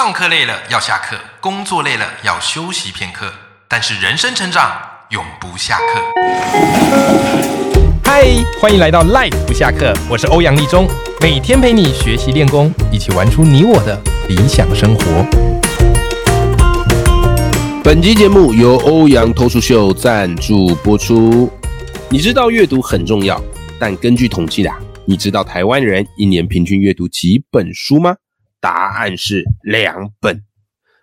上课累了要下课，工作累了要休息片刻，但是人生成长永不下课。嗨，欢迎来到 Life 不下课，我是欧阳立中，每天陪你学习练功，一起玩出你我的理想生活。本集节目由欧阳脱书秀赞助播出。你知道阅读很重要，但根据统计你知道台湾人一年平均阅读几本书吗？答案是2本，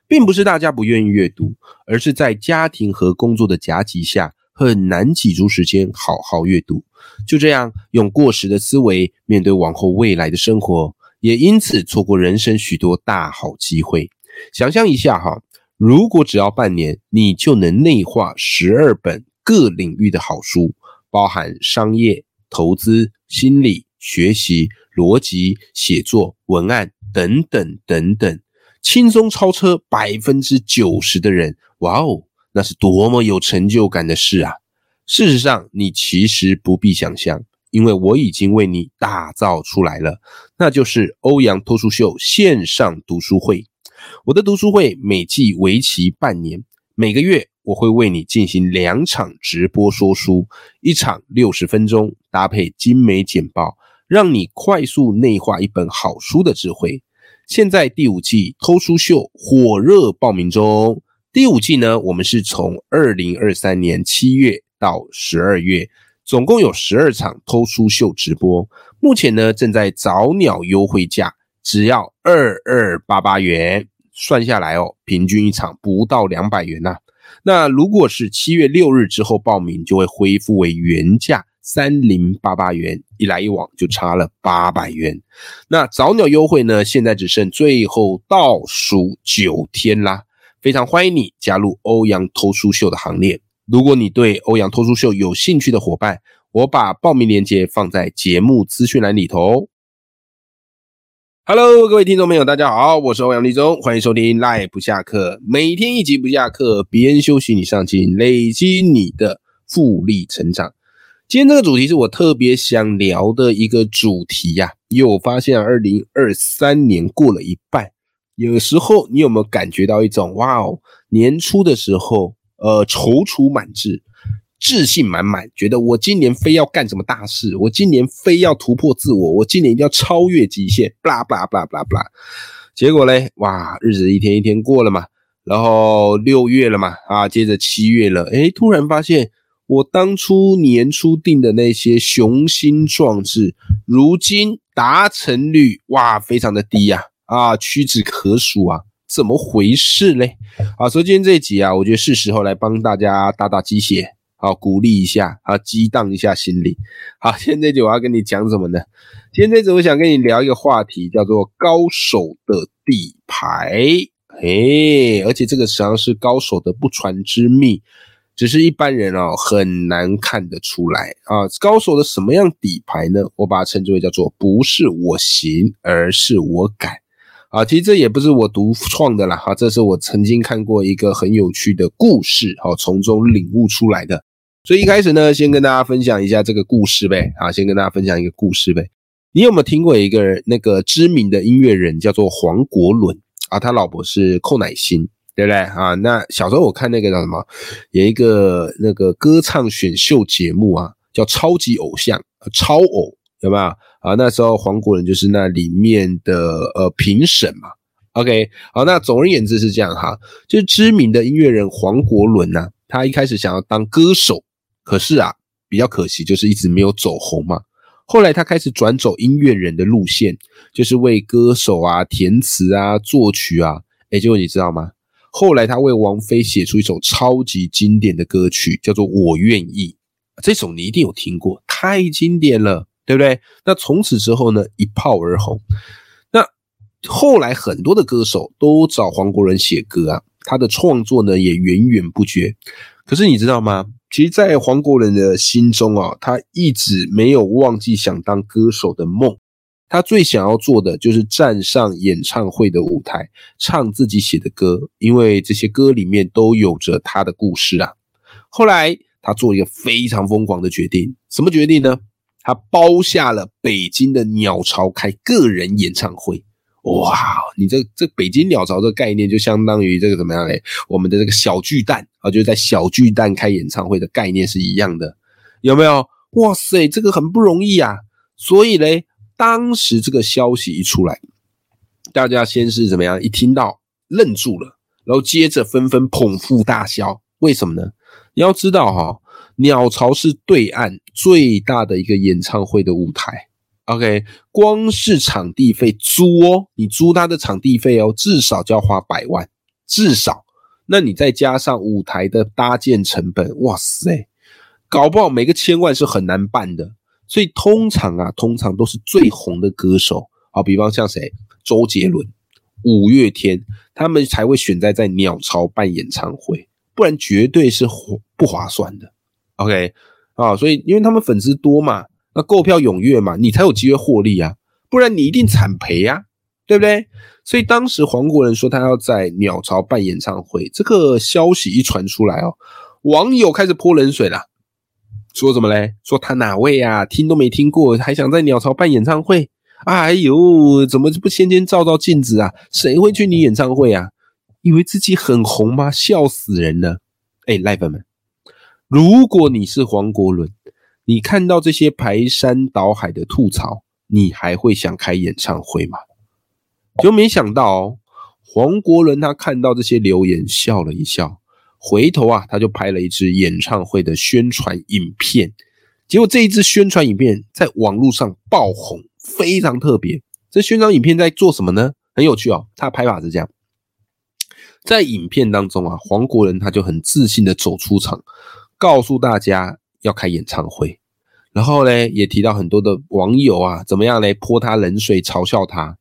并不是大家不愿意阅读，而是在家庭和工作的夹击下，很难挤出时间好好阅读。就这样，用过时的思维面对往后未来的生活，也因此错过人生许多大好机会。想象一下如果只要半年，你就能内化12本各领域的好书，包含商业、投资、心理、学习、逻辑、写作、文案等等等等，轻松超车 90% 的人，哇哦，那是多么有成就感的事啊！事实上，你其实不必想象，因为我已经为你打造出来了，那就是欧阳脱书秀线上读书会。我的读书会每季为期半年，每个月我会为你进行2场直播说书，一场60分钟，搭配精美简报，让你快速内化一本好书的智慧。现在第5季脱书秀火热报名中。第5季呢，我们是从2023年7月到12月，总共有12场脱书秀直播。目前呢，正在早鸟优惠价，只要2288元，算下来平均一场不到200元啊。那如果是7月6日之后报名，就会恢复为原价3088元，一来一往就差了800元。那早鸟优惠呢，现在只剩最后倒数9天啦，非常欢迎你加入欧阳脱书秀的行列。如果你对欧阳脱书秀有兴趣的伙伴，我把报名链接放在节目资讯栏里头。Hello， 各位听众朋友，大家好，我是欧阳立中，欢迎收听 Live 不下课，每天一集不下课，别人休息你上进，累积你的复利成长。今天这个主题是我特别想聊的一个主题啊，因为我发现2023年过了一半，有时候你有没有感觉到一种年初的时候踌躇满志，自信满满，觉得我今年非要干什么大事，我今年非要突破自我，我今年一定要超越极限 blah blah blah blah blah。 结果嘞，日子一天一天过了嘛，然后6月了嘛，接着7月了，突然发现我当初年初定的那些雄心壮志，如今达成率非常的低啊，屈指可数啊，怎么回事嘞？所以今天这一集我觉得是时候来帮大家打打鸡血，鼓励一下，激荡一下心理。今天这集我要跟你讲什么呢？今天这集我想跟你聊一个话题，叫做高手的底牌。而且这个实际上是高手的不传之秘，只是一般人很难看得出来高手的什么样底牌呢？我把它称之为叫做不是我行，而是我敢其实这也不是我独创的啦这是我曾经看过一个很有趣的故事从中领悟出来的。所以一开始呢，先跟大家分享一下这个故事呗先跟大家分享一个故事呗。你有没有听过一个那个知名的音乐人叫做黄国伦他老婆是寇乃馨，对不对那小时候我看那个叫什么，有一个那个歌唱选秀节目叫超级偶像超偶，有没有那时候黄国伦就是那里面的评审嘛。OK， 那总而言之是这样就是知名的音乐人黄国伦他一开始想要当歌手，可是比较可惜就是一直没有走红嘛。后来他开始转走音乐人的路线，就是为歌手填词作曲结果你知道吗？后来他为王菲写出一首超级经典的歌曲，叫做《我愿意》，这首你一定有听过，太经典了，对不对？那从此之后呢，一炮而红。那后来很多的歌手都找黄国伦写歌他的创作呢也源源不绝。可是你知道吗？其实在黄国伦的心中他一直没有忘记想当歌手的梦。他最想要做的就是站上演唱会的舞台，唱自己写的歌，因为这些歌里面都有着他的故事后来他做了一个非常疯狂的决定，什么决定呢？他包下了北京的鸟巢开个人演唱会。哇，你这北京鸟巢这个概念就相当于这个怎么样嘞？我们的这个小巨蛋啊，就是在小巨蛋开演唱会的概念是一样的，有没有？哇塞，这个很不容易啊！所以嘞，当时这个消息一出来，大家先是怎么样？一听到愣住了，然后接着纷纷捧腹大笑。为什么呢？你要知道哈，鸟巢是对岸最大的一个演唱会的舞台。OK， 光是场地费租哦，你租它的场地费哦，至少就要花100万，至少。那你再加上舞台的搭建成本，哇塞，搞不好每个千万是很难办的。所以通常都是最红的歌手，好，比方像谁，周杰伦、五月天，他们才会选在鸟巢办演唱会，不然绝对是不划算的。OK， 啊，所以因为他们粉丝多嘛。那购票踊跃嘛，你才有机会获利啊，不然你一定惨赔啊，对不对？所以当时黄国仁说他要在鸟巢办演唱会，这个消息一传出来哦，网友开始泼冷水啦，说什么嘞？说他哪位啊，听都没听过，还想在鸟巢办演唱会？哎呦，怎么不先照镜子啊？谁会去你演唱会啊？以为自己很红吗？笑死人了！哎，赖粉们，如果你是黄国伦，你看到这些排山倒海的吐槽，你还会想开演唱会吗？就没想到哦，黄国伦他看到这些留言笑了一笑，回头啊他就拍了一支演唱会的宣传影片，结果这一支宣传影片在网络上爆红，非常特别。这宣传影片在做什么呢？很有趣哦，他拍法是这样，在影片当中啊，黄国伦他就很自信的走出场，告诉大家要开演唱会，然后呢，也提到很多的网友啊，怎么样呢？泼他冷水，嘲笑他。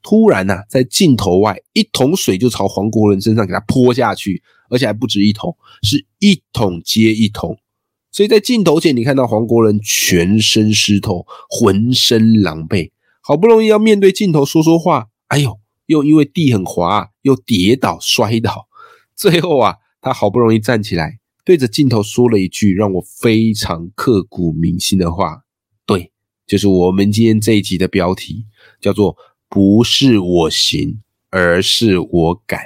突然啊，在镜头外，一桶水就朝黄国伦身上给他泼下去，而且还不止一桶，是一桶接一桶。所以在镜头前，你看到黄国伦全身湿透，浑身狼狈，好不容易要面对镜头说话，哎呦，又因为地很滑，又跌倒摔倒，最后啊，他好不容易站起来。对着镜头说了一句让我非常刻骨铭心的话，对，就是我们今天这一集的标题，叫做不是我行，而是我敢。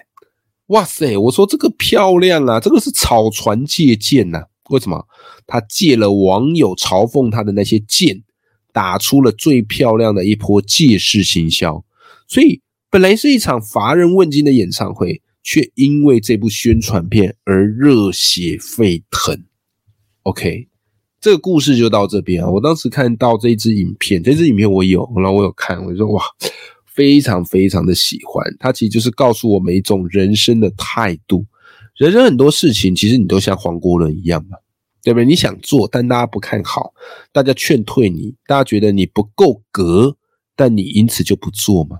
哇塞，我说这个漂亮啊，这个是草船借箭啊。为什么？他借了网友嘲讽他的那些箭，打出了最漂亮的一波借势行销。所以本来是一场乏人问津的演唱会，却因为这部宣传片而热血沸腾。OK， 这个故事就到这边啊。我当时看到这支影片我有，然后我有看，我就说哇，非常非常的喜欢。它其实就是告诉我们一种人生的态度。人生很多事情，其实你都像黄国伦一样嘛，对不对？你想做，但大家不看好，大家劝退你，大家觉得你不够格，但你因此就不做嘛。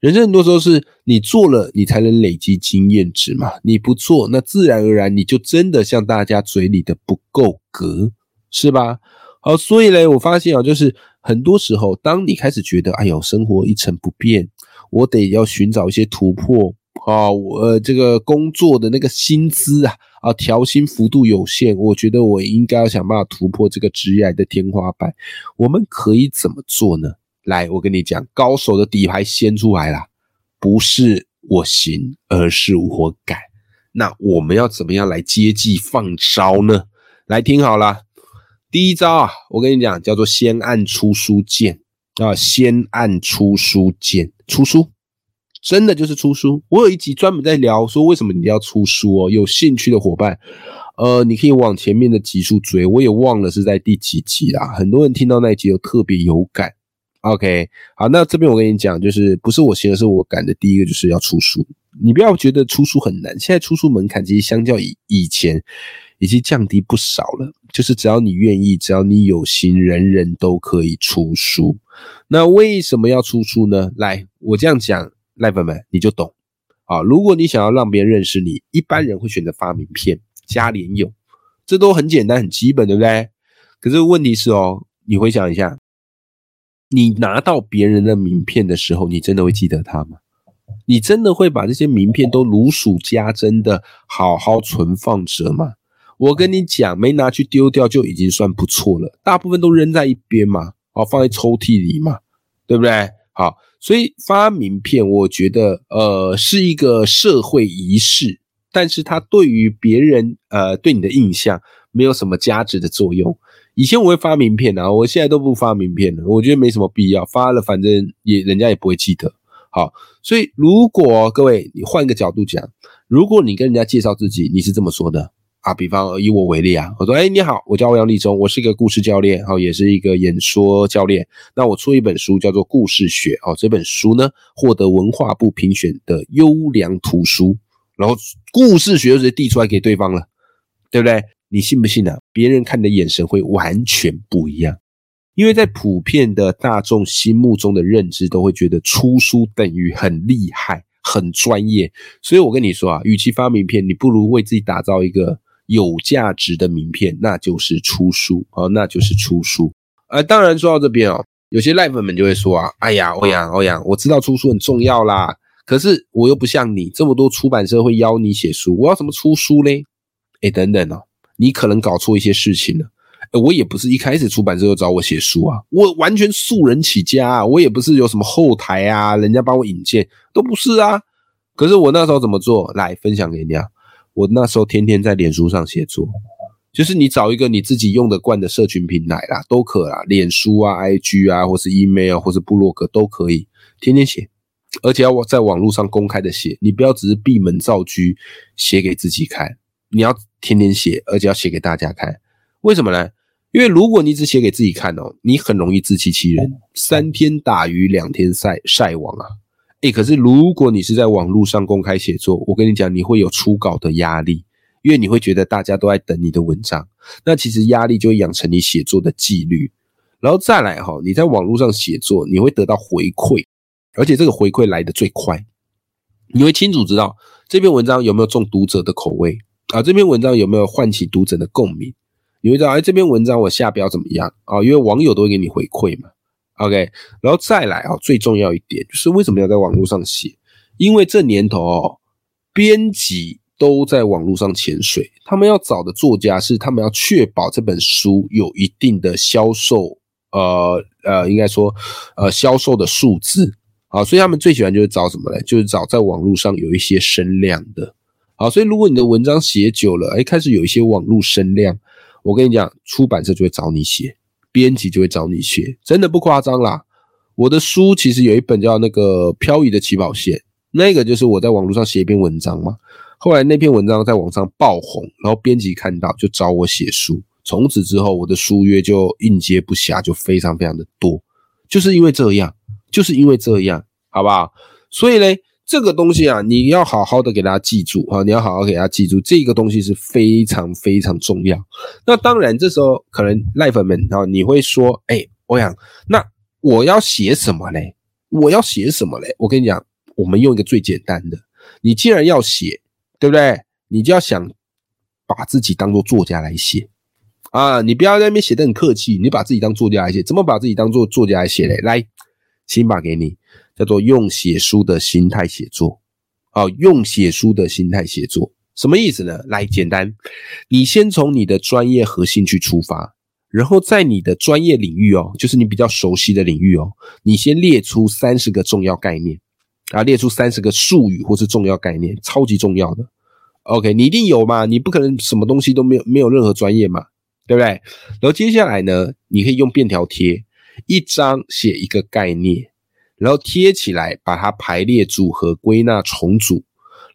人生很多时候是你做了你才能累积经验值嘛，你不做那自然而然你就真的像大家嘴里的不够格，是吧？好，所以咧，我发现啊，就是很多时候当你开始觉得哎呦生活一成不变，我得要寻找一些突破啊，我这个工作的那个薪资啊调薪幅度有限，我觉得我应该要想办法突破这个职业的天花板，我们可以怎么做呢？来，我跟你讲，高手的底牌先出来啦，不是我行，而是我敢。那我们要怎么样来接济放招呢？来听好啦，第一招啊，我跟你讲，叫做先按出书键啊，先按出书键，出书，真的就是出书。我有一集专门在聊说为什么你要出书哦，有兴趣的伙伴，你可以往前面的集数追，我也忘了是在第几集啦。很多人听到那一集有特别有感。OK， 好，那这边我跟你讲，就是不是我行而是我敢的第一个就是要出书。你不要觉得出书很难，现在出书门槛其实相较以前已经降低不少了，就是只要你愿意，只要你有心，人人都可以出书。那为什么要出书呢？来，我这样讲，赖粉们你就懂。好，如果你想要让别人认识你，一般人会选择发名片、加联友，这都很简单很基本，对不对？可是问题是哦，你回想一下，你拿到别人的名片的时候，你真的会记得他吗？你真的会把这些名片都如数家珍的好好存放着吗？我跟你讲，没拿去丢掉就已经算不错了，大部分都扔在一边嘛，放在抽屉里嘛，对不对？好，所以发名片我觉得是一个社会仪式，但是它对于别人对你的印象没有什么价值的作用。以前我会发名片啊，我现在都不发名片了，我觉得没什么必要，发了反正人家也不会记得。好，所以如果各位你换个角度讲，如果你跟人家介绍自己，你是这么说的啊，比方以我为例啊，我说你好，我叫欧阳立中，我是一个故事教练，也是一个演说教练，那我出一本书叫做故事学，这本书呢获得文化部评选的优良图书，然后故事学就直接递出来给对方了，对不对？你信不信啊，别人看你的眼神会完全不一样。因为在普遍的大众心目中的认知都会觉得出书等于很厉害很专业，所以我跟你说啊，与其发名片，你不如为自己打造一个有价值的名片，那就是出书那就是出书。当然说到这边有些赖粉们就会说啊，哎呀欧阳，我知道出书很重要啦，可是我又不像你这么多出版社会邀你写书，我要怎么出书嘞？等等你可能搞错一些事情了。我也不是一开始出版社就找我写书啊，我完全素人起家啊，我也不是有什么后台啊，人家帮我引荐都不是啊。可是我那时候怎么做，来分享给你啊。我那时候天天在脸书上写作，就是你找一个你自己用得惯的社群平台啦，都可啦，脸书啊 IG 啊，或是 email 或是部落格都可以，天天写，而且要在网络上公开的写，你不要只是闭门造车写给自己看，你要天天写，而且要写给大家看。为什么呢？因为如果你只写给自己看你很容易自欺欺人，3天打鱼2天晒网啊。可是如果你是在网络上公开写作，我跟你讲，你会有初稿的压力，因为你会觉得大家都在等你的文章，那其实压力就会养成你写作的纪律。然后再来你在网络上写作，你会得到回馈，而且这个回馈来得最快，你会清楚知道这篇文章有没有中读者的口味啊，这篇文章有没有唤起读者的共鸣，你会知道这篇文章我下标怎么样因为网友都会给你回馈嘛。OK， 然后再来最重要一点就是为什么要在网络上写，因为这年头编辑都在网络上潜水，他们要找的作家是他们要确保这本书有一定的销售应该说销售的数字。好，所以他们最喜欢就是找什么呢？就是找在网络上有一些声量的。好，所以如果你的文章写久了，开始有一些网络声量，我跟你讲，出版社就会找你写，编辑就会找你写，真的不夸张啦。我的书其实有一本叫那个《漂移的起跑线》，那个就是我在网络上写一篇文章嘛，后来那篇文章在网上爆红，然后编辑看到就找我写书，从此之后我的书约就应接不暇，就非常非常的多，就是因为这样，好不好？所以咧，这个东西啊，你要好好的给大家记住你要好好给大家记住，这个东西是非常非常重要。那当然这时候可能赖粉们你会说，欧阳，那我要写什么咧？我跟你讲，我们用一个最简单的，你既然要写，对不对？你就要想把自己当作作家来写啊，你不要在那边写得很客气，你把自己当作家来写。怎么把自己当作作家来写咧？来，心法给你，叫做用写书的心态写作。用写书的心态写作什么意思呢？来，简单，你先从你的专业和兴趣出发，然后在你的专业领域就是你比较熟悉的领域你先列出30个重要概念列出30个术语或是重要概念，超级重要的。 OK， 你一定有嘛，你不可能什么东西都没有任何专业嘛，对不对？然后接下来呢，你可以用便条贴，一张写一个概念，然后贴起来，把它排列组合归纳重组，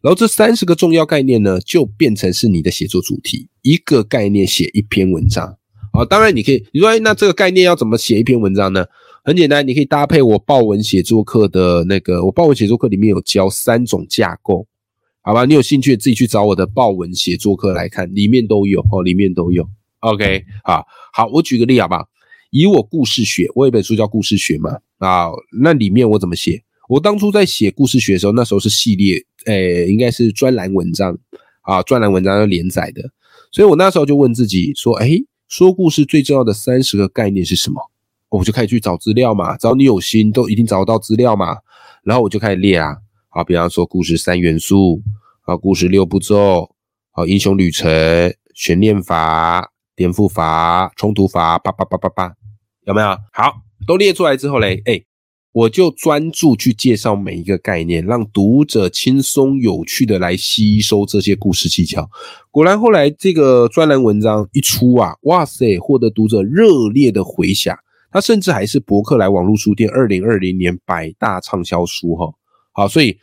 然后这30个重要概念呢就变成是你的写作主题，一个概念写一篇文章。好，当然你可以，你说那这个概念要怎么写一篇文章呢？很简单，你可以搭配我爆文写作课的那个，我爆文写作课里面有教3种架构，好吧？你有兴趣自己去找我的爆文写作课来看，里面都有OK， 好，我举个例好不好？以我故事学，我有一本书叫故事学嘛，那里面我怎么写？我当初在写故事学的时候，那时候是系列，应该是专栏文章专栏文章要连载的，所以我那时候就问自己说，说故事最重要的30个概念是什么？我就开始去找资料嘛，只要你有心都一定找得到资料嘛，然后我就开始列好，比方说故事3元素故事6步骤英雄旅程、悬念法、颠覆法、冲突法，有没有？好，都列出来之后咧，我就专注去介绍每一个概念，让读者轻松有趣的来吸收这些故事技巧。果然后来这个专栏文章一出啊，哇塞，获得读者热烈的回响，它甚至还是博客来网络书店2020年百大畅销书齁。好，所以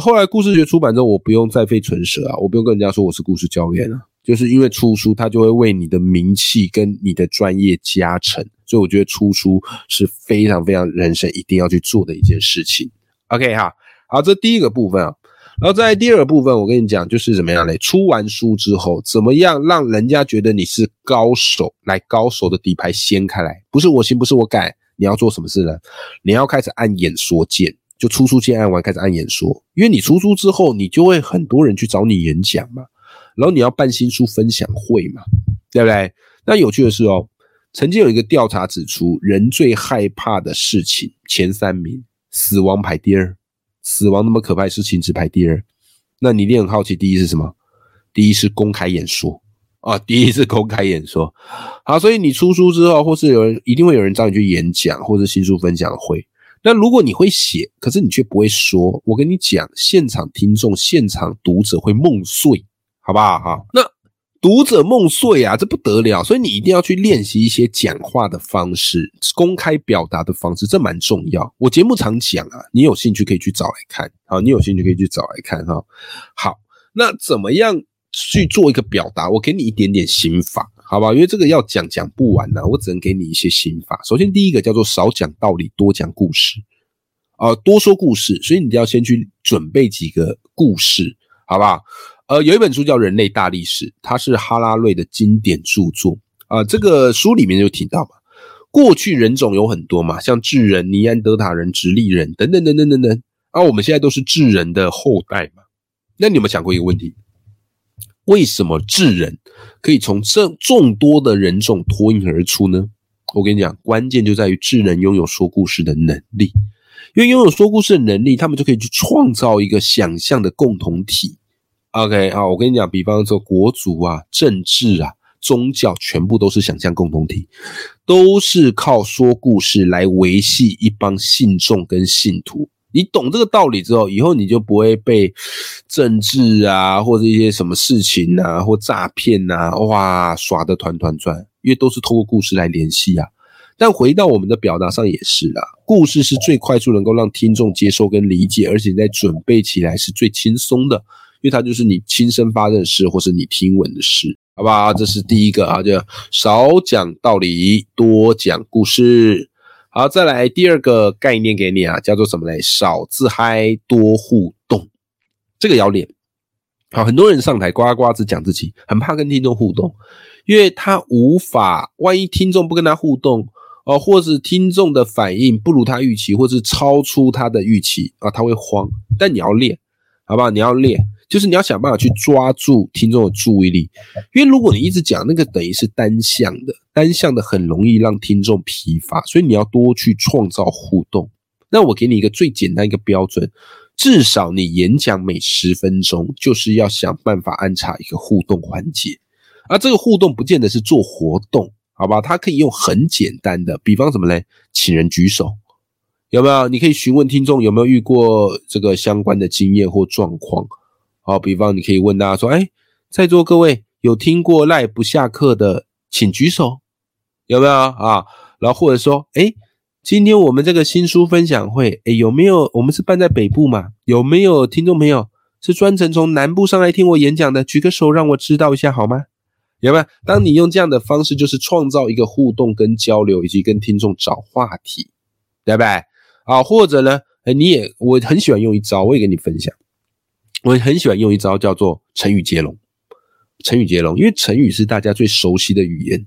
后来故事学出版之后，我不用再费唇舌啊，我不用跟人家说我是故事教练啊，就是因为出书它就会为你的名气跟你的专业加成，所以我觉得出书是非常非常人生一定要去做的一件事情。 OK 哈，好，这第一个部分啊。然后在第二个部分我跟你讲就是怎么样嘞，出完书之后怎么样让人家觉得你是高手，来高手的底牌掀开来，不是我行不是我敢，你要做什么事呢？你要开始按演说键，就出书键按完开始按演说，因为你出书之后你就会很多人去找你演讲嘛，然后你要办新书分享会嘛，对不对？那有趣的是哦，曾经有一个调查指出，人最害怕的事情前三名，死亡排第二，死亡那么可怕的事情只排第二。那你一定很好奇，第一是什么？第一是公开演说啊，第一是公开演说。好，所以你出书之后，或是有人一定会有人找你去演讲，或是新书分享会。那如果你会写，可是你却不会说，我跟你讲，现场听众、现场读者会梦碎。好不好？好，那读者梦碎啊，这不得了，所以你一定要去练习一些讲话的方式，公开表达的方式，这蛮重要。我节目常讲啊，你有兴趣可以去找来看，好，你有兴趣可以去找来看哈。好，那怎么样去做一个表达？我给你一点点心法，好不好？因为这个要讲不完啊，我只能给你一些心法。首先第一个叫做少讲道理，多讲故事，多说故事，所以你要先去准备几个故事，好不好？有一本书叫《人类大历史》，它是哈拉瑞的经典著作啊。这个书里面就提到嘛，过去人种有很多嘛，像智人、尼安德塔人、直立人等等等等等等。啊，我们现在都是智人的后代嘛。那你有没有想过一个问题？为什么智人可以从这众多的人种脱颖而出呢？我跟你讲，关键就在于智人拥有说故事的能力，因为拥有说故事的能力，他们就可以去创造一个想象的共同体。OK， 好，我跟你讲，比方说国族啊、政治啊、宗教，全部都是想象共同体，都是靠说故事来维系一帮信众跟信徒。你懂这个道理之后，以后你就不会被政治啊，或者一些什么事情啊，或诈骗啊，哇，耍得团团转，因为都是透过故事来联系啊。但回到我们的表达上也是啦，故事是最快速能够让听众接受跟理解，而且在准备起来是最轻松的。因为它就是你亲身发生的事，或是你听闻的事，好不好？这是第一个啊，就少讲道理，多讲故事。好，再来第二个概念给你啊，叫做什么嘞？少自嗨，多互动。这个要练。好，很多人上台呱呱只讲自己，很怕跟听众互动，因为他无法，万一听众不跟他互动，或是听众的反应不如他预期，或是超出他的预期啊，他会慌。但你要练，好不好？你要练。就是你要想办法去抓住听众的注意力，因为如果你一直讲那个，等于是单向的很容易让听众疲乏，所以你要多去创造互动。那我给你一个最简单一个标准，至少你演讲每10分钟就是要想办法安插一个互动环节，而这个互动不见得是做活动，好吧？它可以用很简单的，比方什么嘞？请人举手。有没有？你可以询问听众有没有遇过这个相关的经验或状况。好，比方你可以问大家说，在座各位有听过赖不下课的请举手，有没有啊？然后或者说今天我们这个新书分享会有没有，我们是办在北部嘛，有没有听众朋友是专程从南部上来听我演讲的，举个手让我知道一下好吗？有没有？当你用这样的方式，就是创造一个互动跟交流，以及跟听众找话题，对不对啊？或者呢我很喜欢用一招，我也跟你分享，我很喜欢用一招叫做成语接龙。成语接龙，因为成语是大家最熟悉的语言，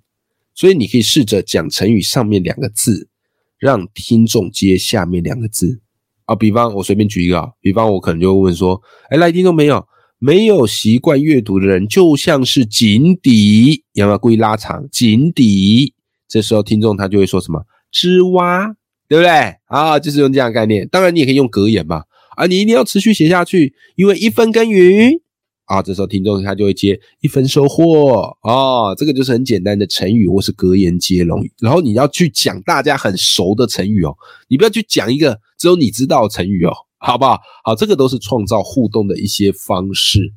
所以你可以试着讲成语上面两个字，让听众接下面两个字啊。比方我随便举一个啊，比方我可能就会问说，来听众朋友，没有习惯阅读的人就像是井底，有没有？故意拉长，井底。这时候听众他就会说什么？吱哇，对不对啊？就是用这样的概念。当然你也可以用格言嘛。你一定要持续写下去，因为一分耕耘啊，这时候听众他就会接一分收获啊，这个就是很简单的成语或是格言接龙语。然后你要去讲大家很熟的成语哦，你不要去讲一个只有你知道的成语哦，好不好？好，这个都是创造互动的一些方式。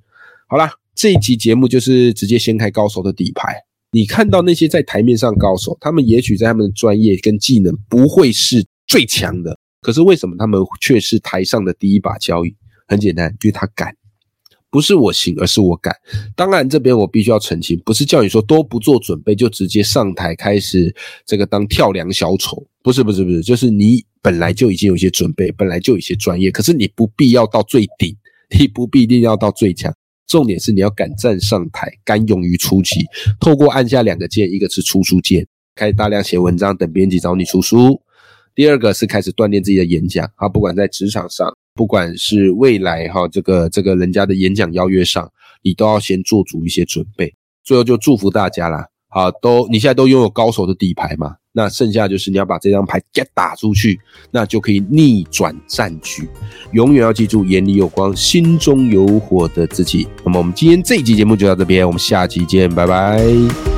好啦，这一集节目就是直接掀开高手的底牌。你看到那些在台面上高手，他们也许在他们的专业跟技能不会是最强的，可是为什么他们却是台上的第一把交椅？很简单，因为他敢。不是我行，而是我敢。当然这边我必须要澄清，不是叫你说都不做准备就直接上台开始这个当跳梁小丑，不是，就是你本来就已经有一些准备，本来就有一些专业，可是你不必要到最顶，你不必一定要到最强，重点是你要敢站上台，敢勇于出击，透过按下两个键，一个是出书键，开始大量写文章等编辑找你出书，第二个是开始锻炼自己的演讲啊，不管在职场上，不管是未来齁这个人家的演讲邀约上，你都要先做足一些准备。最后就祝福大家啦。好，你现在都拥有高手的底牌嘛，那剩下就是你要把这张牌给打出去，那就可以逆转战局。永远要记住眼里有光，心中有火的自己。那么我们今天这一集节目就到这边，我们下集见，拜拜。